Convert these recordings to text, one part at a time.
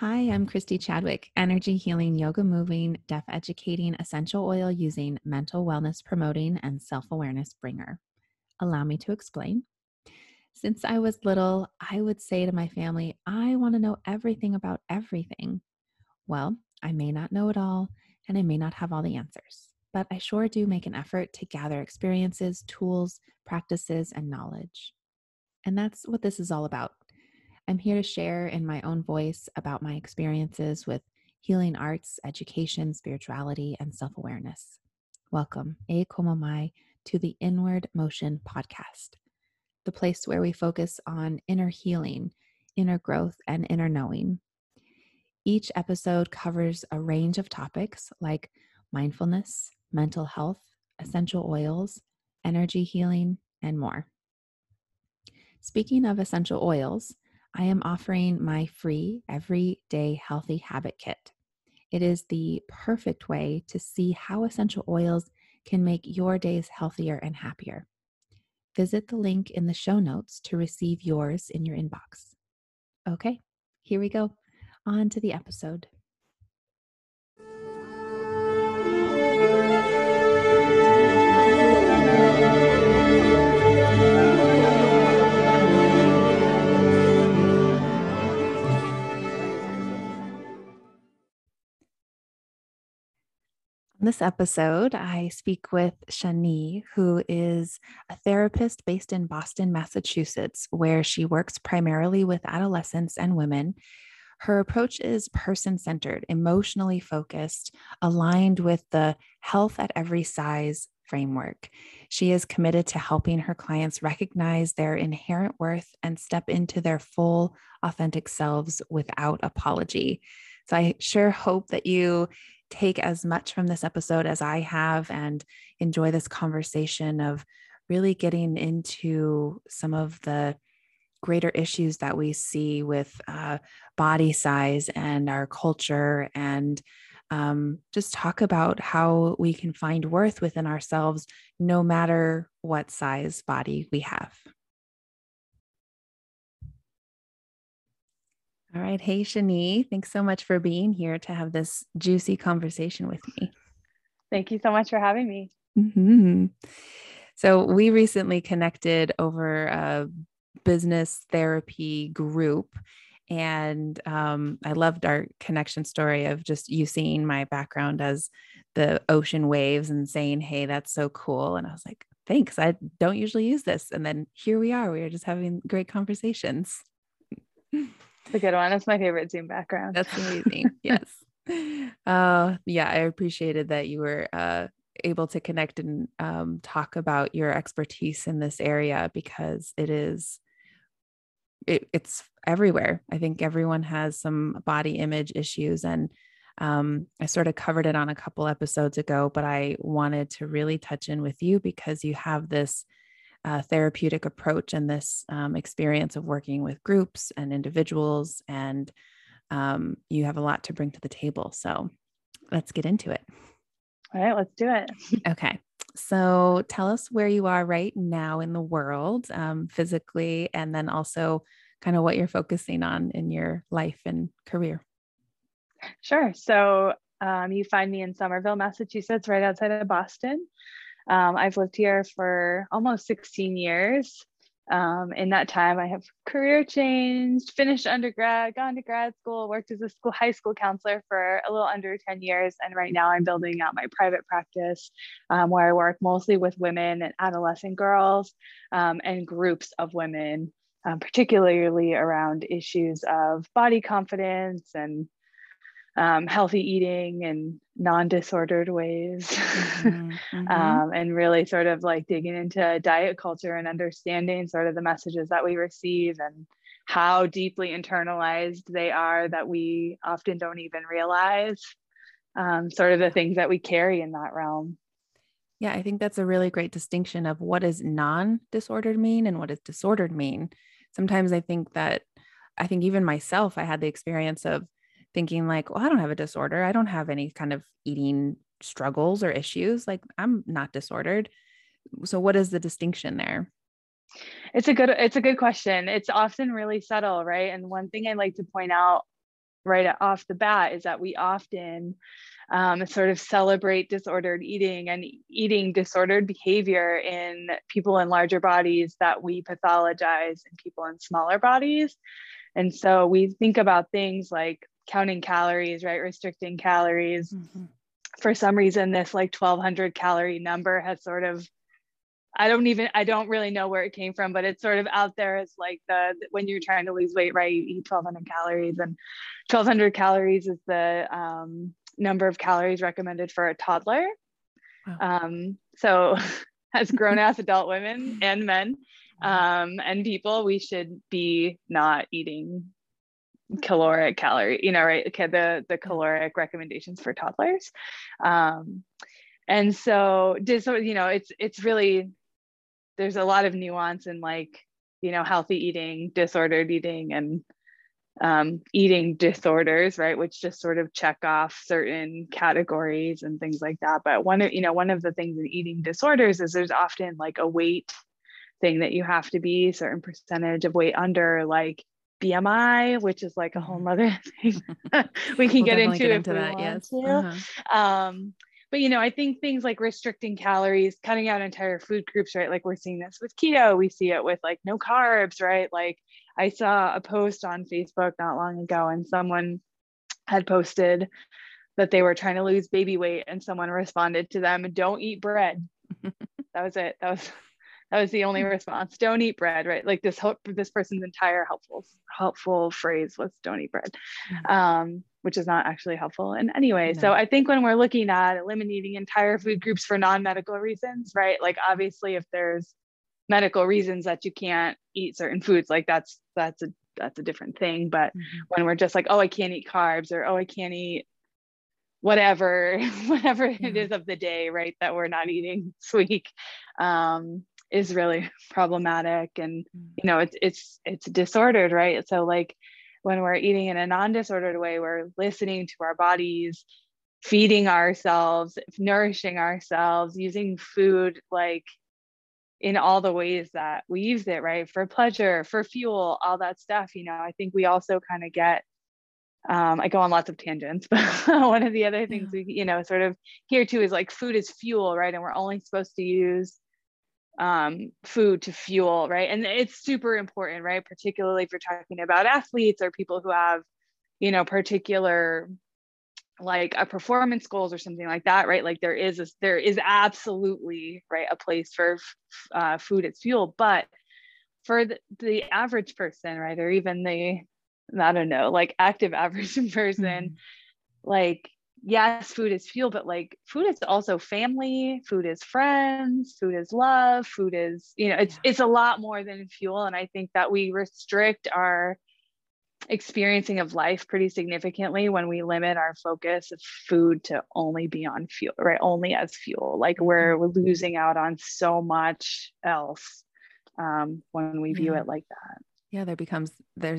Hi, I'm Christy Chadwick, energy healing, yoga moving, deaf educating, essential oil using, mental wellness promoting, and self-awareness bringer. Allow me to explain. Since I was little, I would say to my family, I want to know everything about everything. Well, I may not know it all, and I may not have all the answers, but I sure do make an effort to gather experiences, tools, practices, and knowledge. And that's what this is all about. I'm here to share in my own voice about my experiences with healing arts, education, spirituality, and self-awareness. Welcome, E Komo Mai, to the Inward Motion Podcast, the place where we focus on inner healing, inner growth, and inner knowing. Each episode covers a range of topics like mindfulness, mental health, essential oils, energy healing, and more. Speaking of essential oils, I am offering my free Everyday Healthy Habit Kit. It is the perfect way to see how essential oils can make your days healthier and happier. Visit the link in the show notes to receive yours in your inbox. Okay, here we go. On to the episode. In this episode, I speak with Shani, who is a therapist based in Boston, Massachusetts, where she works primarily with adolescents and women. Her approach is person-centered, emotionally focused, aligned with the Health at Every Size framework. She is committed to helping her clients recognize their inherent worth and step into their full, authentic selves without apology. So I sure hope that you take as much from this episode as I have and enjoy this conversation of really getting into some of the greater issues that we see with body size and our culture, and just talk about how we can find worth within ourselves, no matter what size body we have. All right. Hey, Shani, thanks so much for being here to have this juicy conversation with me. Thank you so much for having me. Mm-hmm. So we recently connected over a business therapy group, and I loved our connection story of just you seeing my background as the ocean waves and saying, hey, that's so cool. And I was like, thanks. I don't usually use this. And then here we are. We are just having great conversations. It's a good one. It's my favorite Zoom background. That's amazing. Yes. Yeah. I appreciated that you were able to connect and talk about your expertise in this area, because it's everywhere. I think everyone has some body image issues, and I sort of covered it on a couple episodes ago, but I wanted to really touch in with you because you have this therapeutic approach and this experience of working with groups and individuals, and you have a lot to bring to the table. So let's get into it. All right, let's do it. Okay. So tell us where you are right now in the world, physically, and then also kind of what you're focusing on in your life and career. Sure. So you find me in Somerville, Massachusetts, right outside of Boston. I've lived here for almost 16 years. In that time, I have career changed, finished undergrad, gone to grad school, worked as a high school counselor for a little under 10 years. And right now I'm building out my private practice, where I work mostly with women and adolescent girls, and groups of women, particularly around issues of body confidence and healthy eating and non-disordered ways, and really sort of like digging into diet culture and understanding sort of the messages that we receive and how deeply internalized they are that we often don't even realize, sort of the things that we carry in that realm. Yeah, I think that's a really great distinction of what does non-disordered mean and what does disordered mean. Sometimes I think even myself, I had the experience of thinking like, well, I don't have a disorder. I don't have any kind of eating struggles or issues. Like, I'm not disordered. So what is the distinction there? It's a good question. It's often really subtle, right? And one thing I like to point out right off the bat is that we often sort of celebrate disordered eating and eating disordered behavior in people in larger bodies that we pathologize in people in smaller bodies. And so we think about things like counting calories, right? Restricting calories. Mm-hmm. For some reason, this like 1200 calorie number has sort of, I don't really know where it came from, but it's sort of out there as like when you're trying to lose weight, right, you eat 1200 calories, and 1200 calories is the number of calories recommended for a toddler. Wow. So as grown ass adult women and men and people, we should be not eating caloric calorie, right? Okay. The caloric recommendations for toddlers. And so, it's really, there's a lot of nuance in like, healthy eating, disordered eating, and eating disorders, right? Which just sort of check off certain categories and things like that. But one of the things in eating disorders is there's often like a weight thing that you have to be a certain percentage of weight under, like BMI, which is like a whole nother thing we can get into that. Yes. Uh-huh. But, I think things like restricting calories, cutting out entire food groups, right? Like we're seeing this with keto, we see it with like no carbs, right? Like I saw a post on Facebook not long ago, and someone had posted that they were trying to lose baby weight, and someone responded to them, "Don't eat bread." That was it. That was the only response. Don't eat bread, right? Like this person's entire helpful phrase was "Don't eat bread," which is not actually helpful in any way. No. So I think when we're looking at eliminating entire food groups for non-medical reasons, right? Like obviously, if there's medical reasons that you can't eat certain foods, like that's a different thing. But when we're just like, oh, I can't eat carbs, or oh, I can't eat whatever it is of the day, right? That we're not eating this week. Is really problematic, and it's disordered, right? So like when we're eating in a non-disordered way, we're listening to our bodies, feeding ourselves, nourishing ourselves, using food like in all the ways that we use it, right? For pleasure, for fuel, all that stuff. I think we also kind of get I go on lots of tangents, but one of the other things we sort of hear too is like food is fuel, right? And we're only supposed to use food to fuel, right? And it's super important, right? Particularly if you're talking about athletes or people who have, particular like a performance goals or something like that, right? Like there is absolutely, right, a place for food as fuel, but for the average person, right, or even active average person, like yes, food is fuel, but like food is also family, food is friends, food is love, food is, it's a lot more than fuel. And I think that we restrict our experiencing of life pretty significantly when we limit our focus of food to only be on fuel, right? Only as fuel. Like we're losing out on so much else when we view it like that. Yeah, there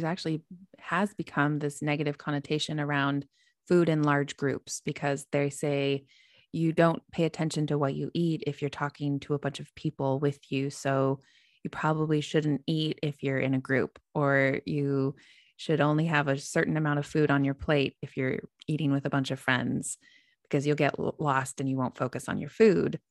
has become this negative connotation around food in large groups, because they say you don't pay attention to what you eat if you're talking to a bunch of people with you. So you probably shouldn't eat if you're in a group, or you should only have a certain amount of food on your plate if you're eating with a bunch of friends, because you'll get lost and you won't focus on your food.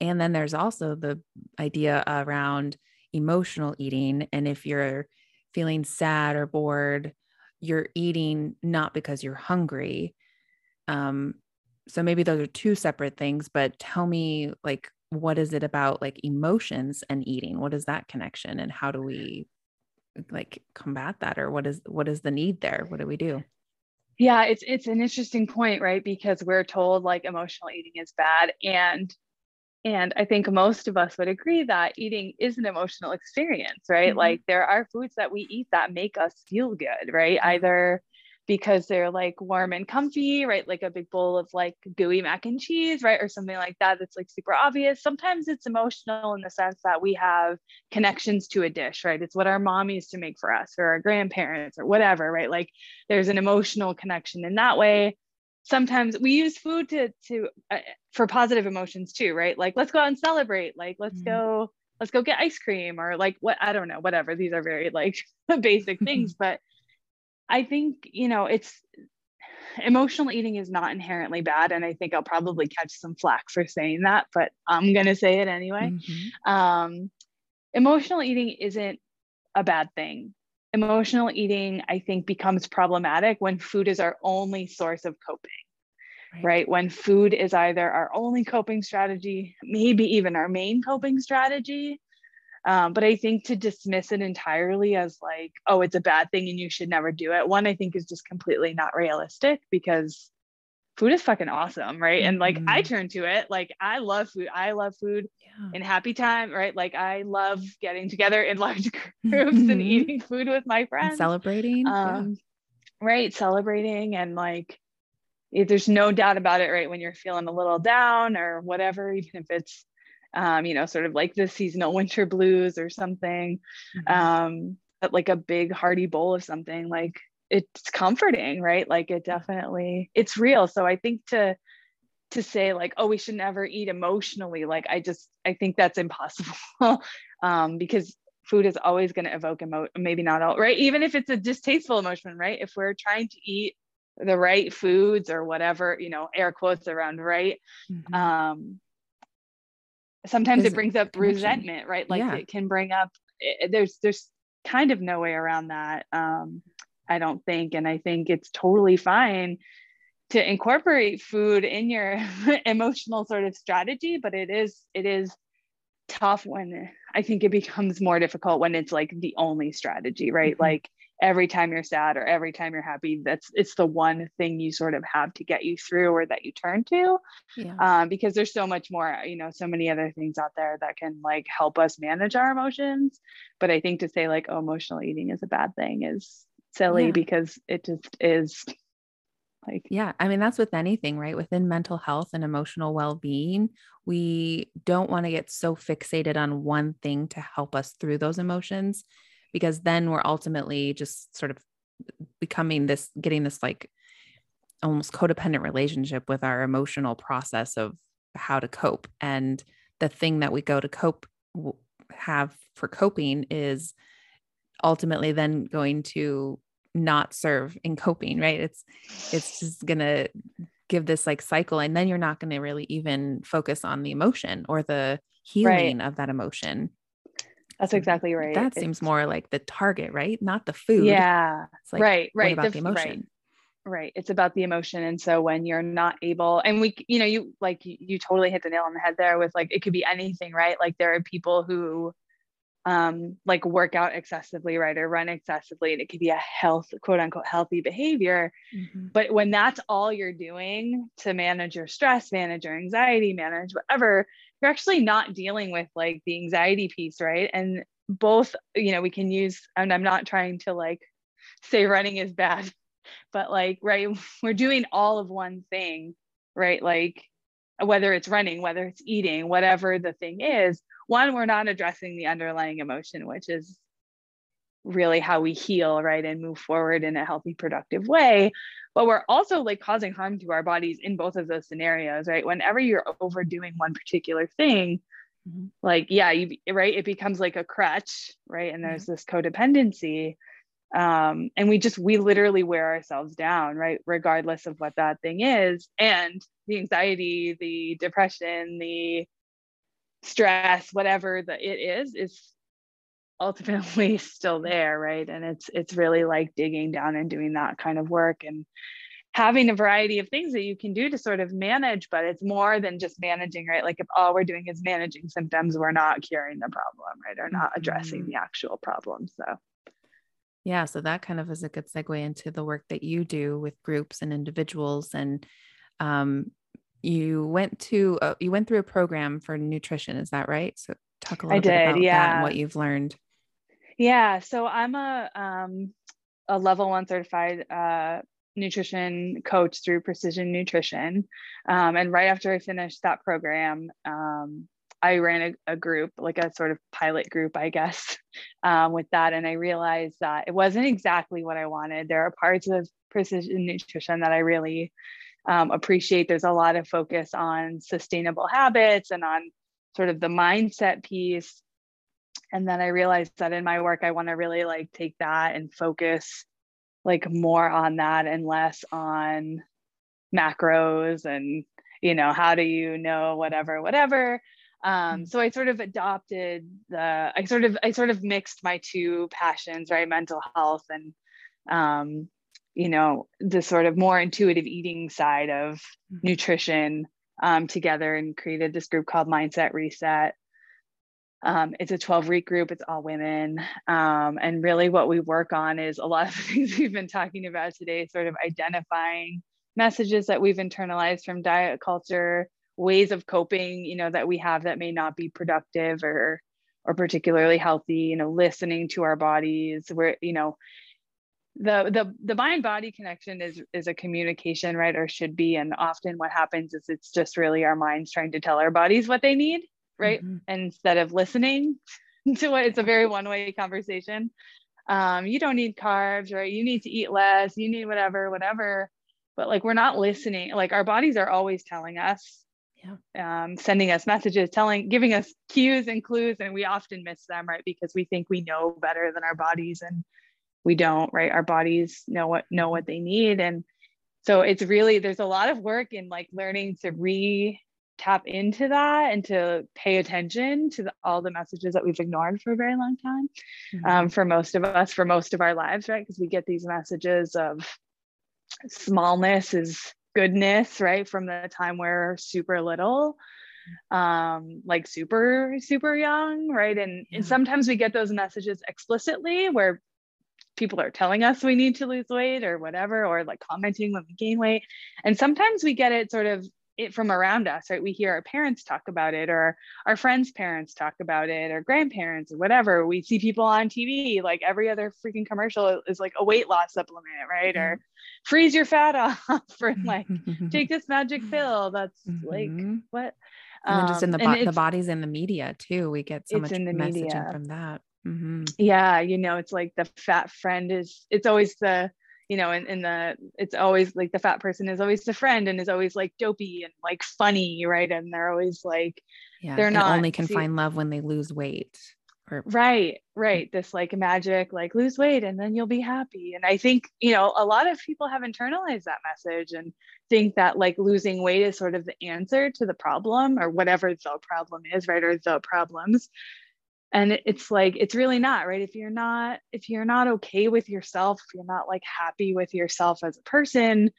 And then there's also the idea around emotional eating. And if you're feeling sad or bored, you're eating not because you're hungry. So maybe those are two separate things, but tell me, like, what is it about like emotions and eating? What is that connection, and how do we like combat that? Or what is the need there? What do we do? Yeah, it's an interesting point, right? Because we're told like emotional eating is bad. And I think most of us would agree that eating is an emotional experience, right? Mm-hmm. Like there are foods that we eat that make us feel good, right? Either because they're like warm and comfy, right? Like a big bowl of like gooey mac and cheese, right? Or something like that. That's like super obvious. Sometimes it's emotional in the sense that we have connections to a dish, right? It's what our mom used to make for us, or our grandparents, or whatever, right? Like there's an emotional connection in that way. Sometimes we use food to for positive emotions too, right? Like let's go out and celebrate, like let's go get ice cream, or like, what, I don't know, whatever. These are very like basic things, but I think, you know, it's emotional eating is not inherently bad. And I think I'll probably catch some flack for saying that, but I'm going to say it anyway. Mm-hmm. Emotional eating isn't a bad thing. Emotional eating, I think, becomes problematic when food is our only source of coping, right? When food is either our only coping strategy, maybe even our main coping strategy. But I think to dismiss it entirely as like, oh, it's a bad thing and you should never do it. One, I think is just completely not realistic because food is fucking awesome, right? Mm-hmm. And like, I turn to it, like, I love food yeah. in happy time, right? Like I love getting together in large groups mm-hmm. and eating food with my friends. And celebrating. Yeah. Right. Celebrating. And like, there's no doubt about it, right? When you're feeling a little down or whatever, even if it's, you know, sort of like the seasonal winter blues or something, mm-hmm. But like a big hearty bowl of something, like it's comforting, right? Like it definitely, it's real. So I think to say like, oh, we should never eat emotionally. Like, I think that's impossible because food is always going to evoke maybe not all right. Even if it's a distasteful emotion, right? If we're trying to eat the right foods or whatever, you know, air quotes around, right? Mm-hmm. Sometimes it brings up resentment, right? Like it can bring up, there's kind of no way around that. I don't think. And I think it's totally fine to incorporate food in your emotional sort of strategy, but it is tough when I think it becomes more difficult when it's like the only strategy, right? Mm-hmm. Like every time you're sad or every time you're happy, it's the one thing you sort of have to get you through or that you turn to, because there's so much more, you know, so many other things out there that can like help us manage our emotions. But I think to say like, oh, emotional eating is a bad thing is silly because it just is like, I mean, that's with anything, right? Within mental health and emotional well-being, we don't want to get so fixated on one thing to help us through those emotions, because then we're ultimately just sort of getting this like almost codependent relationship with our emotional process of how to cope. And the thing that we go to have for coping is ultimately then going to not serve in coping, right? It's just going to give this like cycle, and then you're not going to really even focus on the emotion or the healing of that emotion. That's exactly right. That seems more like the target, right? Not the food. Yeah. It's like, right. What about the emotion? Right. It's about the emotion. And so when you're not able, and you totally hit the nail on the head there with like, it could be anything, right? Like there are people who like work out excessively, right? Or run excessively. And it could be a quote unquote, healthy behavior. Mm-hmm. But when that's all you're doing to manage your stress, manage your anxiety, manage whatever, you're actually not dealing with like the anxiety piece, right? And both, you know, we can use, and I'm not trying to like say running is bad, but like, right, we're doing all of one thing, right? Like whether it's running, whether it's eating, whatever the thing is, one, we're not addressing the underlying emotion, which is really how we heal, right? And move forward in a healthy, productive way. But we're also like causing harm to our bodies in both of those scenarios, right? Whenever you're overdoing one particular thing, mm-hmm. like, it becomes like a crutch, right? And there's mm-hmm. this codependency. And we literally wear ourselves down, right? Regardless of what that thing is. And the anxiety, the depression, the stress, whatever it is ultimately still there, right? And it's really like digging down and doing that kind of work and having a variety of things that you can do to sort of manage, but it's more than just managing, right? Like if all we're doing is managing symptoms, we're not curing the problem, right? Or not addressing mm-hmm. the actual problem. So yeah, so that kind of is a good segue into the work that you do with groups and individuals. And you went through a program for nutrition, is that right? So talk a little bit about that and what you've learned. Yeah. So I'm a level 1 certified, nutrition coach through Precision Nutrition. And right after I finished that program, I ran a group, like a sort of pilot group, I guess, with that. And I realized that it wasn't exactly what I wanted. There are parts of Precision Nutrition that I really, appreciate. There's a lot of focus on sustainable habits and on sort of the mindset piece. And then I realized that in my work, I want to really like take that and focus like more on that and less on macros and, you know, how do you know, whatever. So I sort of adopted the, I sort of mixed my two passions, right? Mental health and, you know, the sort of more intuitive eating side of nutrition together, and created this group called Mindset Reset. It's a 12-week group. It's all women. And really what we work on is a lot of things we've been talking about today, sort of identifying messages that we've internalized from diet culture, ways of coping, you know, that we have that may not be productive or particularly healthy, you know, listening to our bodies where, you know, the mind body connection is a communication, right? Or should be. And often what happens is it's just really our minds trying to tell our bodies what they need, right? Mm-hmm. And instead of listening to what, it's a very one-way conversation. You don't need carbs, right? You need to eat less, you need whatever, but like, we're not listening. Like our bodies are always telling us, sending us messages, giving us cues and clues. And we often miss them, right? Because we think we know better than our bodies, and we don't, right? Our bodies know what they need. And so it's really, there's a lot of work in like learning to tap into that and to pay attention to all the messages that we've ignored for a very long time, for most of us, for most of our lives, right? Because we get these messages of smallness is goodness, right? From the time we're super little, like super young, right? And sometimes we get those messages explicitly where people are telling us we need to lose weight or whatever, or like commenting when we gain weight. And sometimes we get it sort of from around us, right? We hear our parents talk about it, or our friends' parents talk about it, or grandparents, or whatever. We see people on TV, like every other freaking commercial is like a weight loss supplement, right? Mm-hmm. Or freeze your fat off, or like take this magic pill. That's like what? And just in the body's in the media too. We get so much messaging from that. Mm-hmm. Yeah. You know, it's like the fat friend it's always the, you know, it's always like the fat person is always the friend and is always like dopey and like funny. Right. And they're always like, they're not only can find love when they lose weight. Right. This like magic, like lose weight and then you'll be happy. And I think, you know, a lot of people have internalized that message and think that like losing weight is sort of the answer to the problem or whatever the problem is, right. Or the problems. And it's like, it's really not, right? If you're not okay with yourself, if you're not like happy with yourself as a person,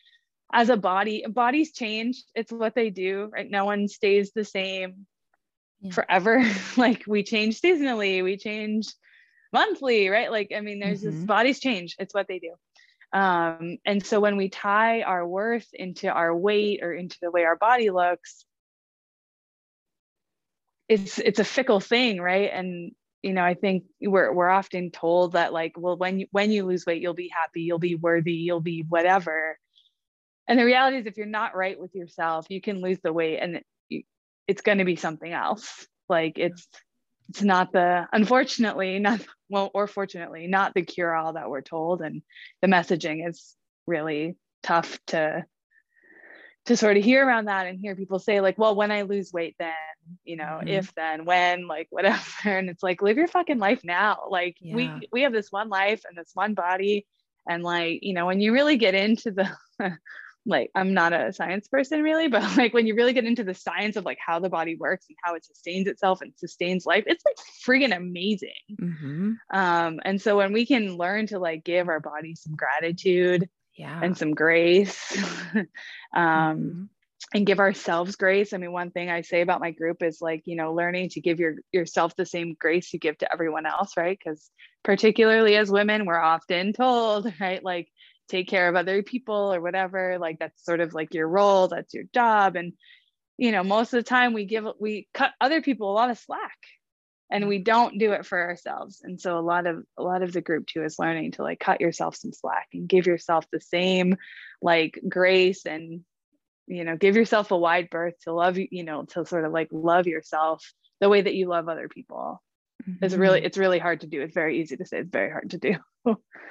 as a body, bodies change. It's what they do, right? No one stays the same forever. Like we change seasonally, we change monthly, right? Like, I mean, there's this, bodies change. It's what they do. And so when we tie our worth into our weight or into the way our body looks, it's a fickle thing, right? And you know, I think we're often told that like, well, when you lose weight, you'll be happy, you'll be worthy, you'll be whatever. And the reality is, if you're not right with yourself, you can lose the weight, and it's going to be something else. Like it's not the, unfortunately, not well, or fortunately, not the cure all that we're told. And the messaging is really tough to sort of hear around that and hear people say like, well, when I lose weight, then, you know, if, then, when, like whatever. And it's like, live your fucking life now. Like we have this one life and this one body. And like, you know, when you really get into the, like, I'm not a science person really, but like when you really get into the science of like how the body works and how it sustains itself and sustains life, it's like freaking amazing. And so when we can learn to like give our body some gratitude, and some grace, and give ourselves grace. I mean, one thing I say about my group is like, you know, learning to give yourself the same grace you give to everyone else, right? Because particularly as women, we're often told, right, like take care of other people or whatever, like that's sort of like your role, that's your job. And, you know, most of the time we cut other people a lot of slack and we don't do it for ourselves. And so a lot of the group too is learning to like cut yourself some slack and give yourself the same like grace and, you know, give yourself a wide berth to love, you know, to sort of like love yourself the way that you love other people. It's really hard to do. It's very easy to say, it's very hard to do.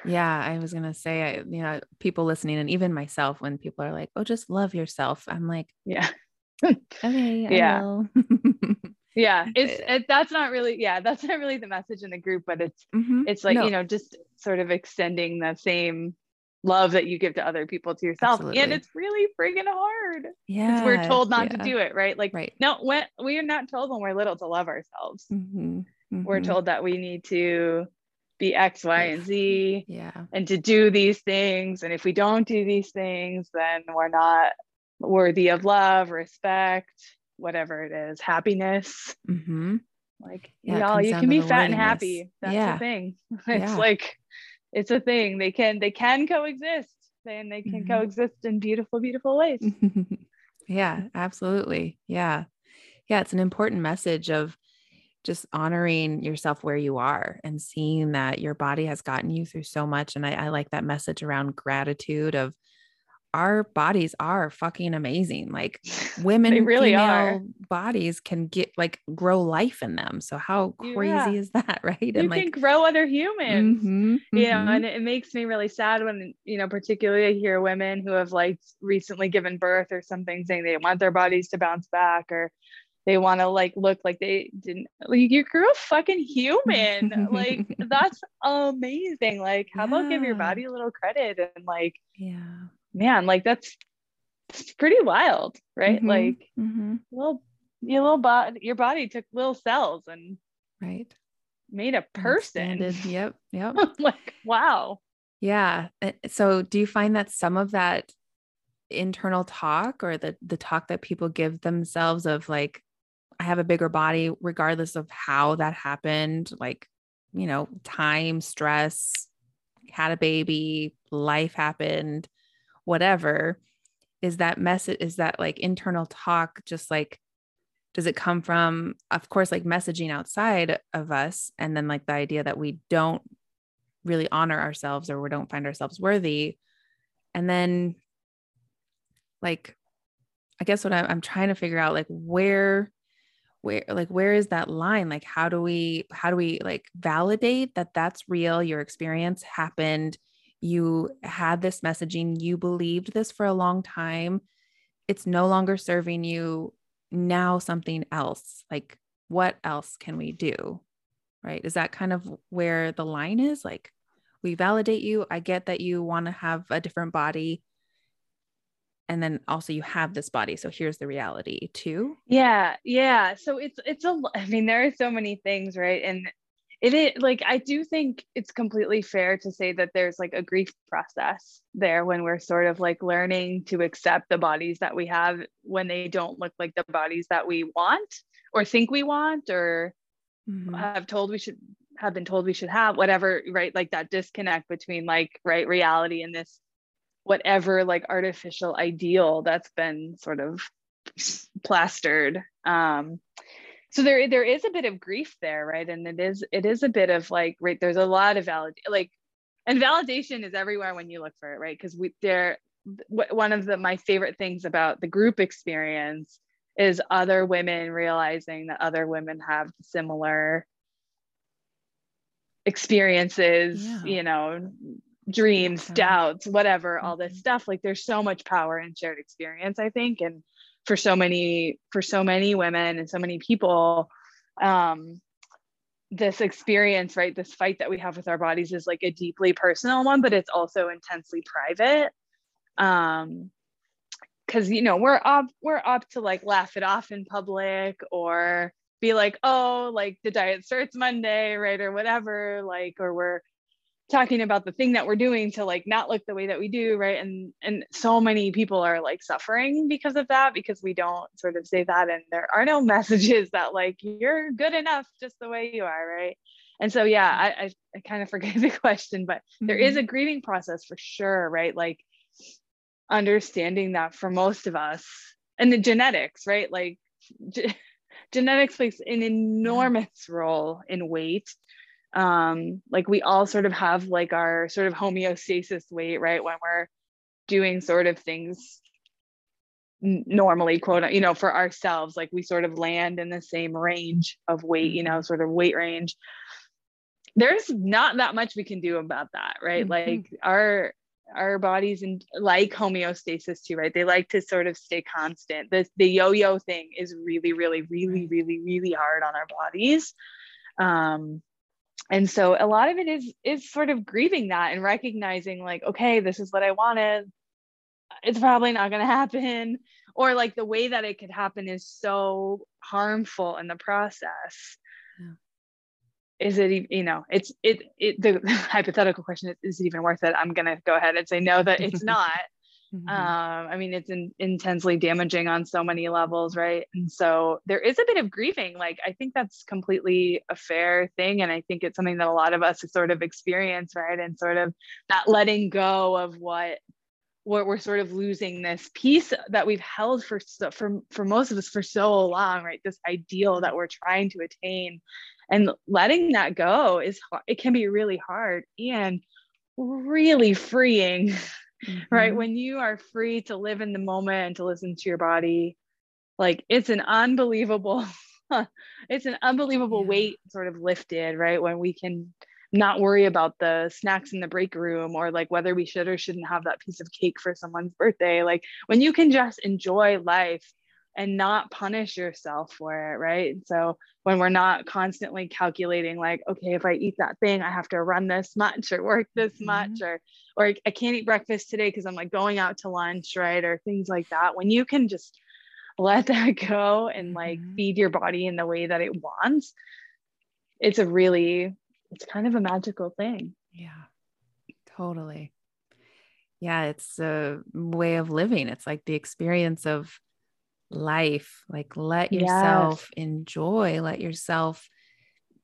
I was going to say, you know, people listening and even myself, when people are like, oh, just love yourself. I'm like, okay. That's not really the message in the group, but it's like, you know, just sort of extending the same love that you give to other people, to yourself. Absolutely. And it's really friggin' hard. Yeah. We're told not to do it. Right. Like, no, we are not told when we're little to love ourselves. Mm-hmm. Mm-hmm. We're told that we need to be X, Y, and Z, and to do these things. And if we don't do these things, then we're not worthy of love, respect, whatever it is, happiness. Mm-hmm. Like, y'all, you can be fat and happy. That's the thing. It's like, it's a thing. They can coexist, and they can coexist in beautiful, beautiful ways. Yeah, absolutely. Yeah. Yeah. It's an important message of just honoring yourself where you are and seeing that your body has gotten you through so much. And I like that message around gratitude of, our bodies are fucking amazing. Like, women, they really are. Bodies can get like grow life in them. So how crazy is that? Right. You and can grow other humans, and it makes me really sad when, particularly I hear women who have like recently given birth or something saying they want their bodies to bounce back, or they want to like, look like they didn't, like, you grew a fucking human. Like, that's amazing. Like, how about give your body a little credit? And like, man, like that's pretty wild, right? Like your body took little cells and made a person. Yep. Like, wow. Yeah. So do you find that some of that internal talk, or the talk that people give themselves of like, I have a bigger body, regardless of how that happened, like, time, stress, had a baby, life happened, whatever, is that message, is that like internal talk, just like, does it come from, of course, like messaging outside of us? And then like the idea that we don't really honor ourselves, or we don't find ourselves worthy. And then like, I guess what I'm trying to figure out, like where is that line? Like, how do we like validate that that's real? Your experience happened. You had this messaging, you believed this for a long time. It's no longer serving you. Now something else, like what else can we do? Right. Is that kind of where the line is? Like, we validate you. I get that you want to have a different body. And then also you have this body. So here's the reality too. Yeah. Yeah. So I mean, there are so many things, right? And it is like, I do think it's completely fair to say that there's like a grief process there when we're sort of like learning to accept the bodies that we have when they don't look like the bodies that we want or think we want, or have been told we should have, whatever, right? Like that disconnect between like, right, reality and this, whatever, like artificial ideal that's been sort of plastered. So there is a bit of grief there, right? And it is a bit of like, right, there's a lot of validation is everywhere when you look for it, right? Because one of my favorite things about the group experience is other women realizing that other women have similar experiences, dreams, doubts, whatever, all this stuff. Like, there's so much power in shared experience, I think. And for so many women and so many people, this experience, right, this fight that we have with our bodies is like a deeply personal one, but it's also intensely private. 'Cause we're up to like laugh it off in public, or be like, oh, like the diet starts Monday, right, or whatever, like, or we're talking about the thing that we're doing to like not look the way that we do, right? And so many people are like suffering because of that, because we don't sort of say that, and there are no messages that like, you're good enough just the way you are, right? And so I kind of forget the question, but there is a grieving process for sure, right? Like understanding that for most of us, and the genetics, right? Like genetics plays an enormous role in weight. Like we all sort of have like our sort of homeostasis weight, right? When we're doing sort of things normally, quote, for ourselves, like we sort of land in the same range of weight, sort of weight range. There's not that much we can do about that, right? Like our bodies and like homeostasis too, right? They like to sort of stay constant. The yo-yo thing is really, really, really, really, really hard on our bodies. And so a lot of it is sort of grieving that and recognizing like, okay, this is what I wanted. It's probably not going to happen. Or like the way that it could happen is so harmful in the process. Yeah. Is it, you know, the hypothetical question is it even worth it? I'm going to go ahead and say no, that it's not. Mm-hmm. I mean, it's intensely damaging on so many levels, right? And so there is a bit of grieving. Like, I think that's completely a fair thing. And I think it's something that a lot of us sort of experience, right? And sort of not letting go of what we're sort of losing, this piece that we've held for most of us for so long, right? This ideal that we're trying to attain, and letting that go is, it can be really hard and really freeing. Mm-hmm. Right? When you are free to live in the moment and to listen to your body, like it's an unbelievable yeah. weight sort of lifted, right? When we can not worry about the snacks in the break room, or like whether we should or shouldn't have that piece of cake for someone's birthday. Like when you can just enjoy life and not punish yourself for it, right? And so when we're not constantly calculating like, okay, if I eat that thing, I have to run this much or work this mm-hmm. much, or I can't eat breakfast today because I'm like going out to lunch, right? Or things like that. When you can just let that go and like mm-hmm. feed your body in the way that it wants, it's kind of a magical thing. Yeah, totally. Yeah, it's a way of living. It's like the experience of life, like let yourself yes. enjoy, let yourself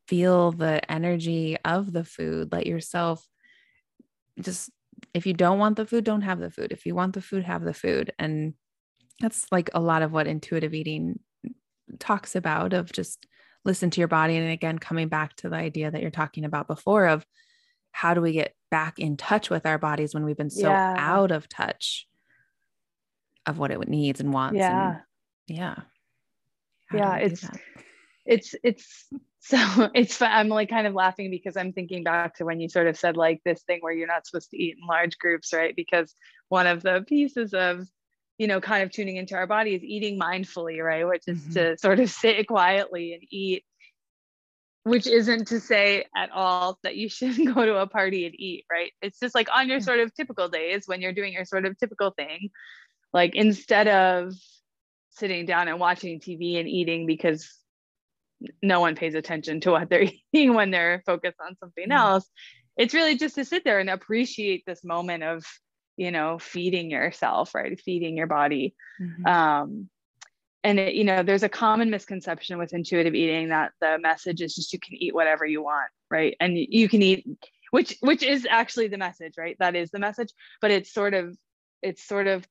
feel the energy of the food, let yourself just, if you don't want the food, don't have the food. If you want the food, have the food. And that's like a lot of what intuitive eating talks about, of just listen to your body. And again, coming back to the idea that you're talking about before of how do we get back in touch with our bodies when we've been so yeah. out of touch of what it needs and wants. Yeah. And, yeah. How yeah. It's fun. I'm like kind of laughing because I'm thinking back to when you sort of said like this thing where you're not supposed to eat in large groups, right? Because one of the pieces of, you know, kind of tuning into our body is eating mindfully, right? Which is mm-hmm. to sort of sit quietly and eat, which isn't to say at all that you shouldn't go to a party and eat, right? It's just like on your yeah. sort of typical days when you're doing your sort of typical thing, like instead of sitting down and watching TV and eating, because no one pays attention to what they're eating when they're focused on something mm-hmm. else. It's really just to sit there and appreciate this moment of, you know, feeding yourself, right? Feeding your body. Mm-hmm. And it, you know, there's a common misconception with intuitive eating that the message is just, you can eat whatever you want, right? And you can eat, which is actually the message, right? That is the message, but it's sort of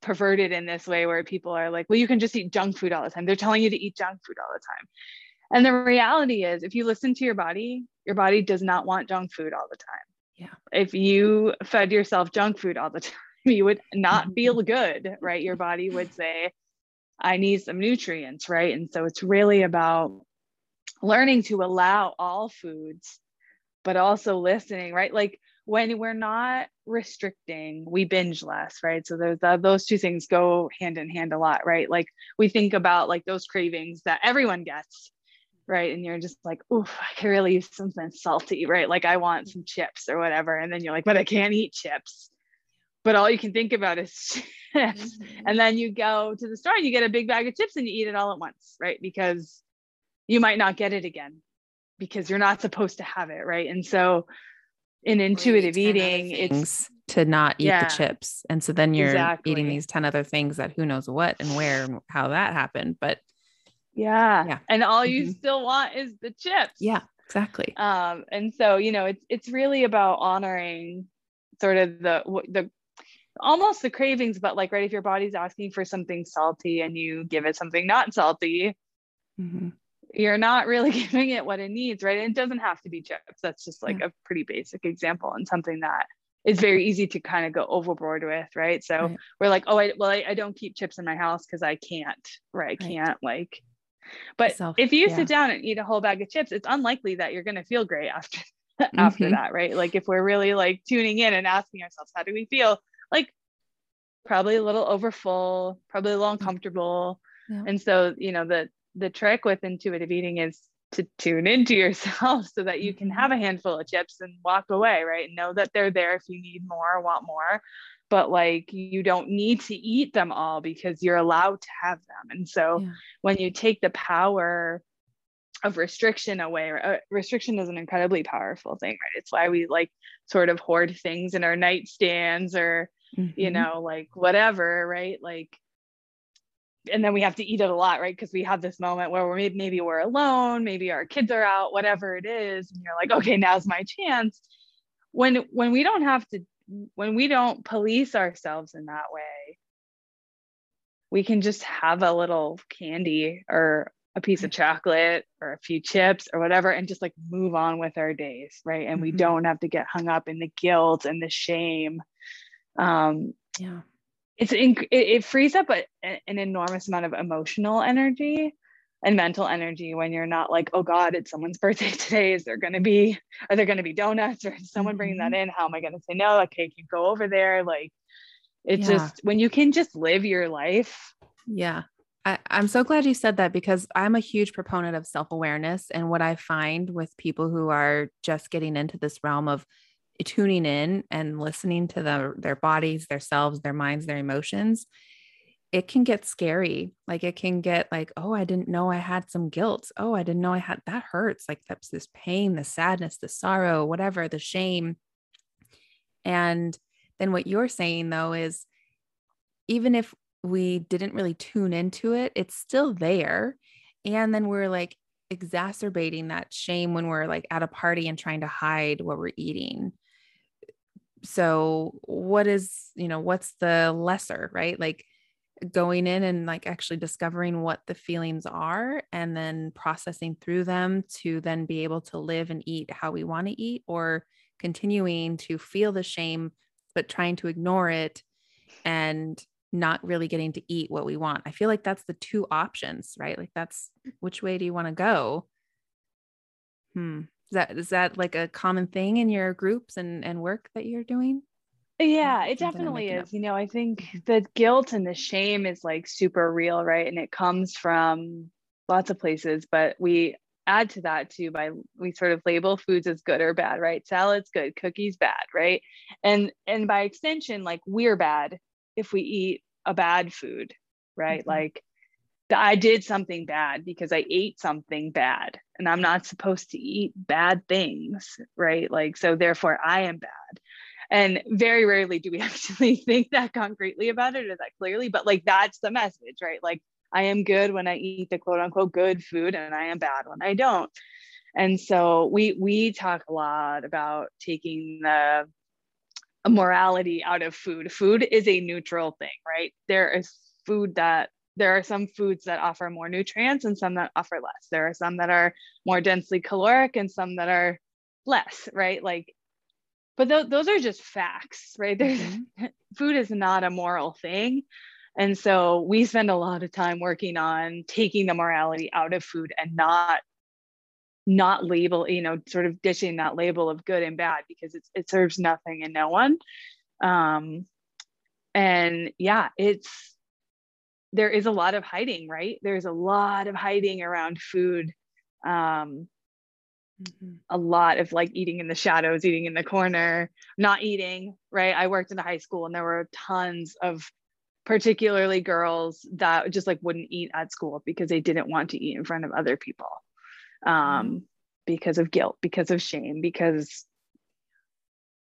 perverted in this way where people are like, well, you can just eat junk food all the time. They're telling you to eat junk food all the time. And the reality is, if you listen to your body does not want junk food all the time. Yeah. If you fed yourself junk food all the time, you would not feel good, right? Your body would say, I need some nutrients, right? And so it's really about learning to allow all foods, but also listening, right? Like when we're not restricting, we binge less, right? So those two things go hand in hand a lot, right? Like we think about like those cravings that everyone gets, right? And you're just like, oh, I could really use something salty, right? Like I want some chips or whatever. And then you're like, but I can't eat chips. But all you can think about is chips. Mm-hmm. And then you go to the store and you get a big bag of chips and you eat it all at once, right? Because you might not get it again because you're not supposed to have it, right? And so in intuitive eating, it's to not eat yeah, the chips. And so then you're exactly. eating these 10 other things that who knows what and where and how that happened. But yeah. And all you mm-hmm. still want is the chips. Yeah, exactly. And so, you know, it's really about honoring sort of the almost the cravings, but like, right, if your body's asking for something salty and you give it something not salty, mm-hmm. you're not really giving it what it needs, right? And it doesn't have to be chips. That's just like yeah. a pretty basic example and something that is very easy to kind of go overboard with, right? So right. we're like, oh, I don't keep chips in my house because I can't, right? I can't like, but if you yeah. sit down and eat a whole bag of chips, it's unlikely that you're going to feel great after mm-hmm. that, right? Like if we're really like tuning in and asking ourselves, how do we feel? Like probably a little overfull, probably a little uncomfortable. Yeah. And so, you know, the trick with intuitive eating is to tune into yourself so that you can have a handful of chips and walk away, right? And know that they're there if you need more or want more, but like you don't need to eat them all because you're allowed to have them. And so when you take the power of restriction away, restriction is an incredibly powerful thing, right? It's why we like sort of hoard things in our nightstands or, you know, like whatever, right? Like, and then we have to eat it a lot, right? Because we have this moment where we're maybe we're alone, maybe our kids are out, whatever it is. And you're like, okay, now's my chance. When we don't have to, when we don't police ourselves in that way, we can just have a little candy or a piece of chocolate or a few chips or whatever, and just like move on with our days. Right. And we don't have to get hung up in the guilt and the shame. It frees up an enormous amount of emotional energy and mental energy when you're not like, oh God, it's someone's birthday today. Are there going to be donuts, or is someone bringing that in? How am I going to say no? Okay, you go over there. Like it's just when you can just live your life. Yeah. I'm so glad you said that, because I'm a huge proponent of self-awareness. And what I find with people who are just getting into this realm of tuning in and listening to their bodies, their selves, their minds, their emotions, it can get scary. Like it can get like, oh, I didn't know I had some guilt. Oh, I didn't know I had, that hurts. Like that's this pain, the sadness, the sorrow, whatever, the shame. And then what you're saying though, is even if we didn't really tune into it, it's still there. And then we're like exacerbating that shame when we're like at a party and trying to hide what we're eating. So what is, you know, what's the lesser, right? Like going in and like actually discovering what the feelings are and then processing through them to then be able to live and eat how we want to eat, or continuing to feel the shame, but trying to ignore it and not really getting to eat what we want. I feel like that's the two options, right? Like that's, which way do you want to go? Is that like a common thing in your groups and work that you're doing? Yeah, it definitely is. You know, I think the guilt and the shame is like super real, right? And it comes from lots of places, but we add to that too by, we sort of label foods as good or bad, right? Salad's good, cookies bad, right? And by extension, like we're bad if we eat a bad food, right? Like I did something bad because I ate something bad, and I'm not supposed to eat bad things, right? Like, so therefore I am bad. And very rarely do we actually think that concretely about it or that clearly, but like, that's the message, right? Like I am good when I eat the quote unquote good food, and I am bad when I don't. And so we talk a lot about taking the morality out of food. Food is a neutral thing, right? There are some foods that offer more nutrients and some that offer less. There are some that are more densely caloric and some that are less, right? Like, but those are just facts, right? Food is not a moral thing. And so we spend a lot of time working on taking the morality out of food and not label, you know, sort of dishing that label of good and bad, because it serves nothing and no one. And yeah, there is a lot of hiding, right? There's a lot of hiding around food. A lot of like eating in the shadows, eating in the corner, not eating, right? I worked in a high school and there were tons of particularly girls that just like wouldn't eat at school because they didn't want to eat in front of other people. Because of guilt, because of shame, because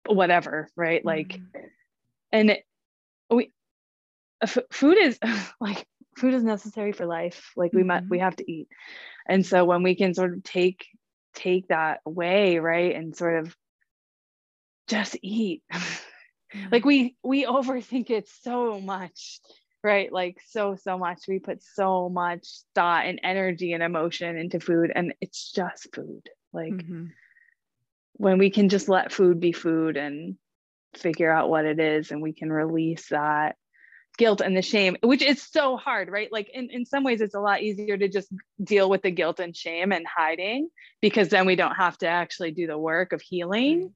whatever, right? Like, food is like, food is necessary for life. Like we have to eat. And so when we can sort of take that away, right? And sort of just eat, like we overthink it so much, right? Like so much. We put so much thought and energy and emotion into food, and it's just food. Like when we can just let food be food and figure out what it is, and we can release that guilt and the shame, which is so hard, right? Like in some ways it's a lot easier to just deal with the guilt and shame and hiding, because then we don't have to actually do the work of healing.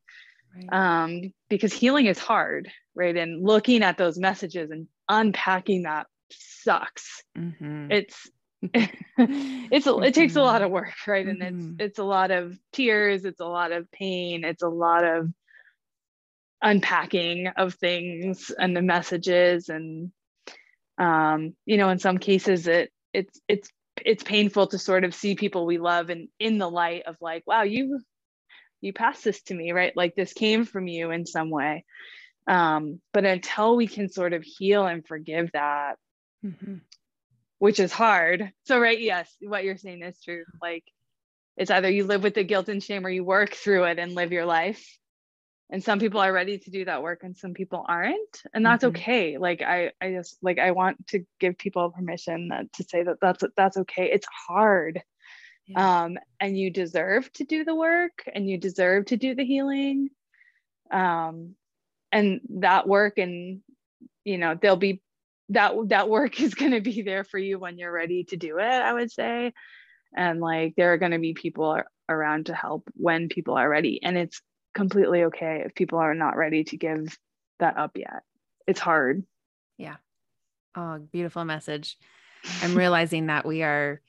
Because healing is hard, right? And looking at those messages and unpacking that sucks. It's It takes a lot of work, right? And it's a lot of tears, it's a lot of pain, it's a lot of unpacking of things and the messages, and in some cases it's painful to sort of see people we love and in the light of like, wow, you passed this to me, right? Like this came from you in some way. But until we can sort of heal and forgive that, which is hard. So, right. Yes. What you're saying is true. Like it's either you live with the guilt and shame or you work through it and live your life. And some people are ready to do that work and some people aren't, and that's okay. Like I just like, I want to give people permission to say that that's okay. It's hard. Yeah. And you deserve to do the work and you deserve to do the healing. And that work, and, there'll be that work is going to be there for you when you're ready to do it, I would say. And like, there are going to be people around to help when people are ready. And it's completely okay if people are not ready to give that up yet. It's hard. Yeah. Oh, beautiful message. I'm realizing that we are,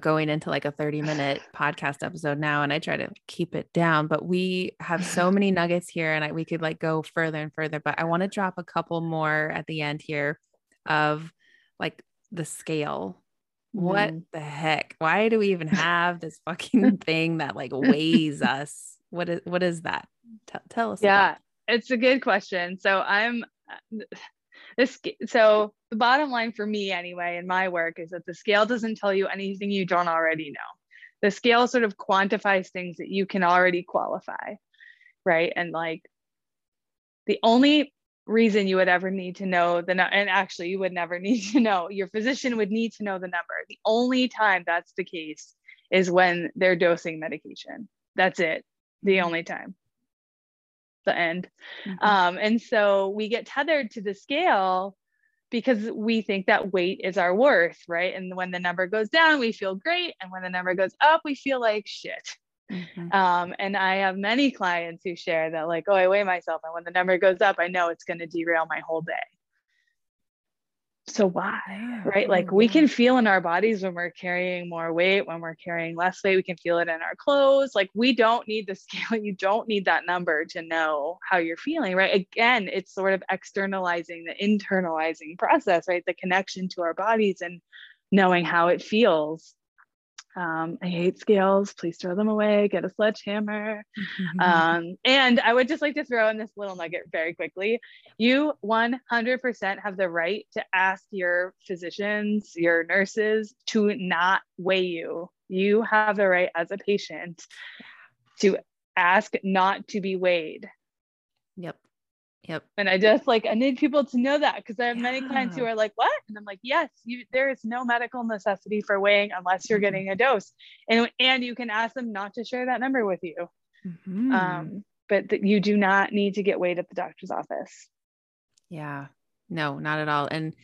going into like a 30-minute podcast episode now, and I try to keep it down, but we have so many nuggets here, and we could like go further and further, but I want to drop a couple more at the end here of like the scale. What the heck? Why do we even have this fucking thing that like weighs us? What is that? Tell us. Yeah, it's a good question. So so the bottom line for me anyway, in my work, is that the scale doesn't tell you anything you don't already know. The scale sort of quantifies things that you can already qualify, right? And like the only reason you would ever need to know and actually you would never need to know, your physician would need to know the number. The only time that's the case is when they're dosing medication. That's it. The only time. The end. And so we get tethered to the scale because we think that weight is our worth, right? And when the number goes down, we feel great. And when the number goes up, we feel like shit. And I have many clients who share that like, oh, I weigh myself, and when the number goes up, I know it's going to derail my whole day. So why, right? Like we can feel in our bodies when we're carrying more weight, when we're carrying less weight, we can feel it in our clothes. Like we don't need the scale. You don't need that number to know how you're feeling, right? Again, it's sort of externalizing the internalizing process, right? The connection to our bodies and knowing how it feels. I hate scales. Please throw them away. Get a sledgehammer. And I would just like to throw in this little nugget very quickly. You 100% have the right to ask your physicians, your nurses to not weigh you. You have the right as a patient to ask not to be weighed. Yep. And I need people to know that, because I have many clients who are like, what? And I'm like, yes, there is no medical necessity for weighing unless you're getting a dose. And you can ask them not to share that number with you. But you do not need to get weighed at the doctor's office. Yeah, no, not at all. And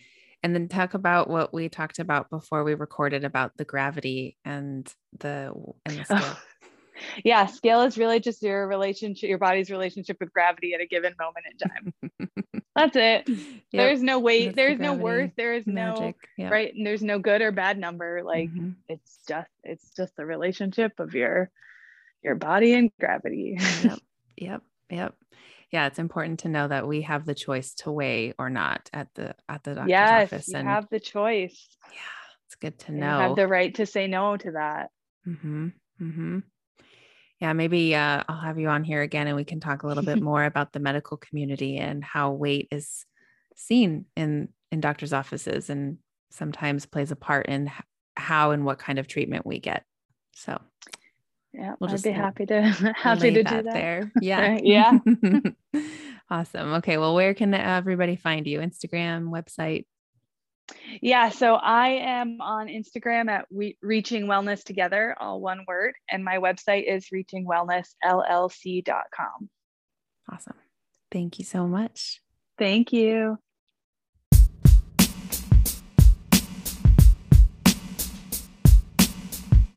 then talk about what we talked about before we recorded about the gravity and the scale. Yeah. Scale is really just your relationship, your body's relationship with gravity at a given moment in time. That's it. Yep. There's no weight. There's no worth. There is magic. No, right. And there's no good or bad number. Like it's just the relationship of your body and gravity. Yep. Yeah. It's important to know that we have the choice to weigh or not at the doctor's office. You have the choice. Yeah. It's good to know. You have the right to say no to that. Yeah, maybe I'll have you on here again, and we can talk a little bit more about the medical community and how weight is seen in doctors' offices, and sometimes plays a part in how and what kind of treatment we get. So, yeah, we'll just be happy to do that there. Yeah, yeah. Awesome. Okay, well, where can everybody find you? Instagram, website. Yeah. So I am on Instagram at Reaching Wellness Together, all one word. And my website is reachingwellnessllc.com. Awesome. Thank you so much. Thank you.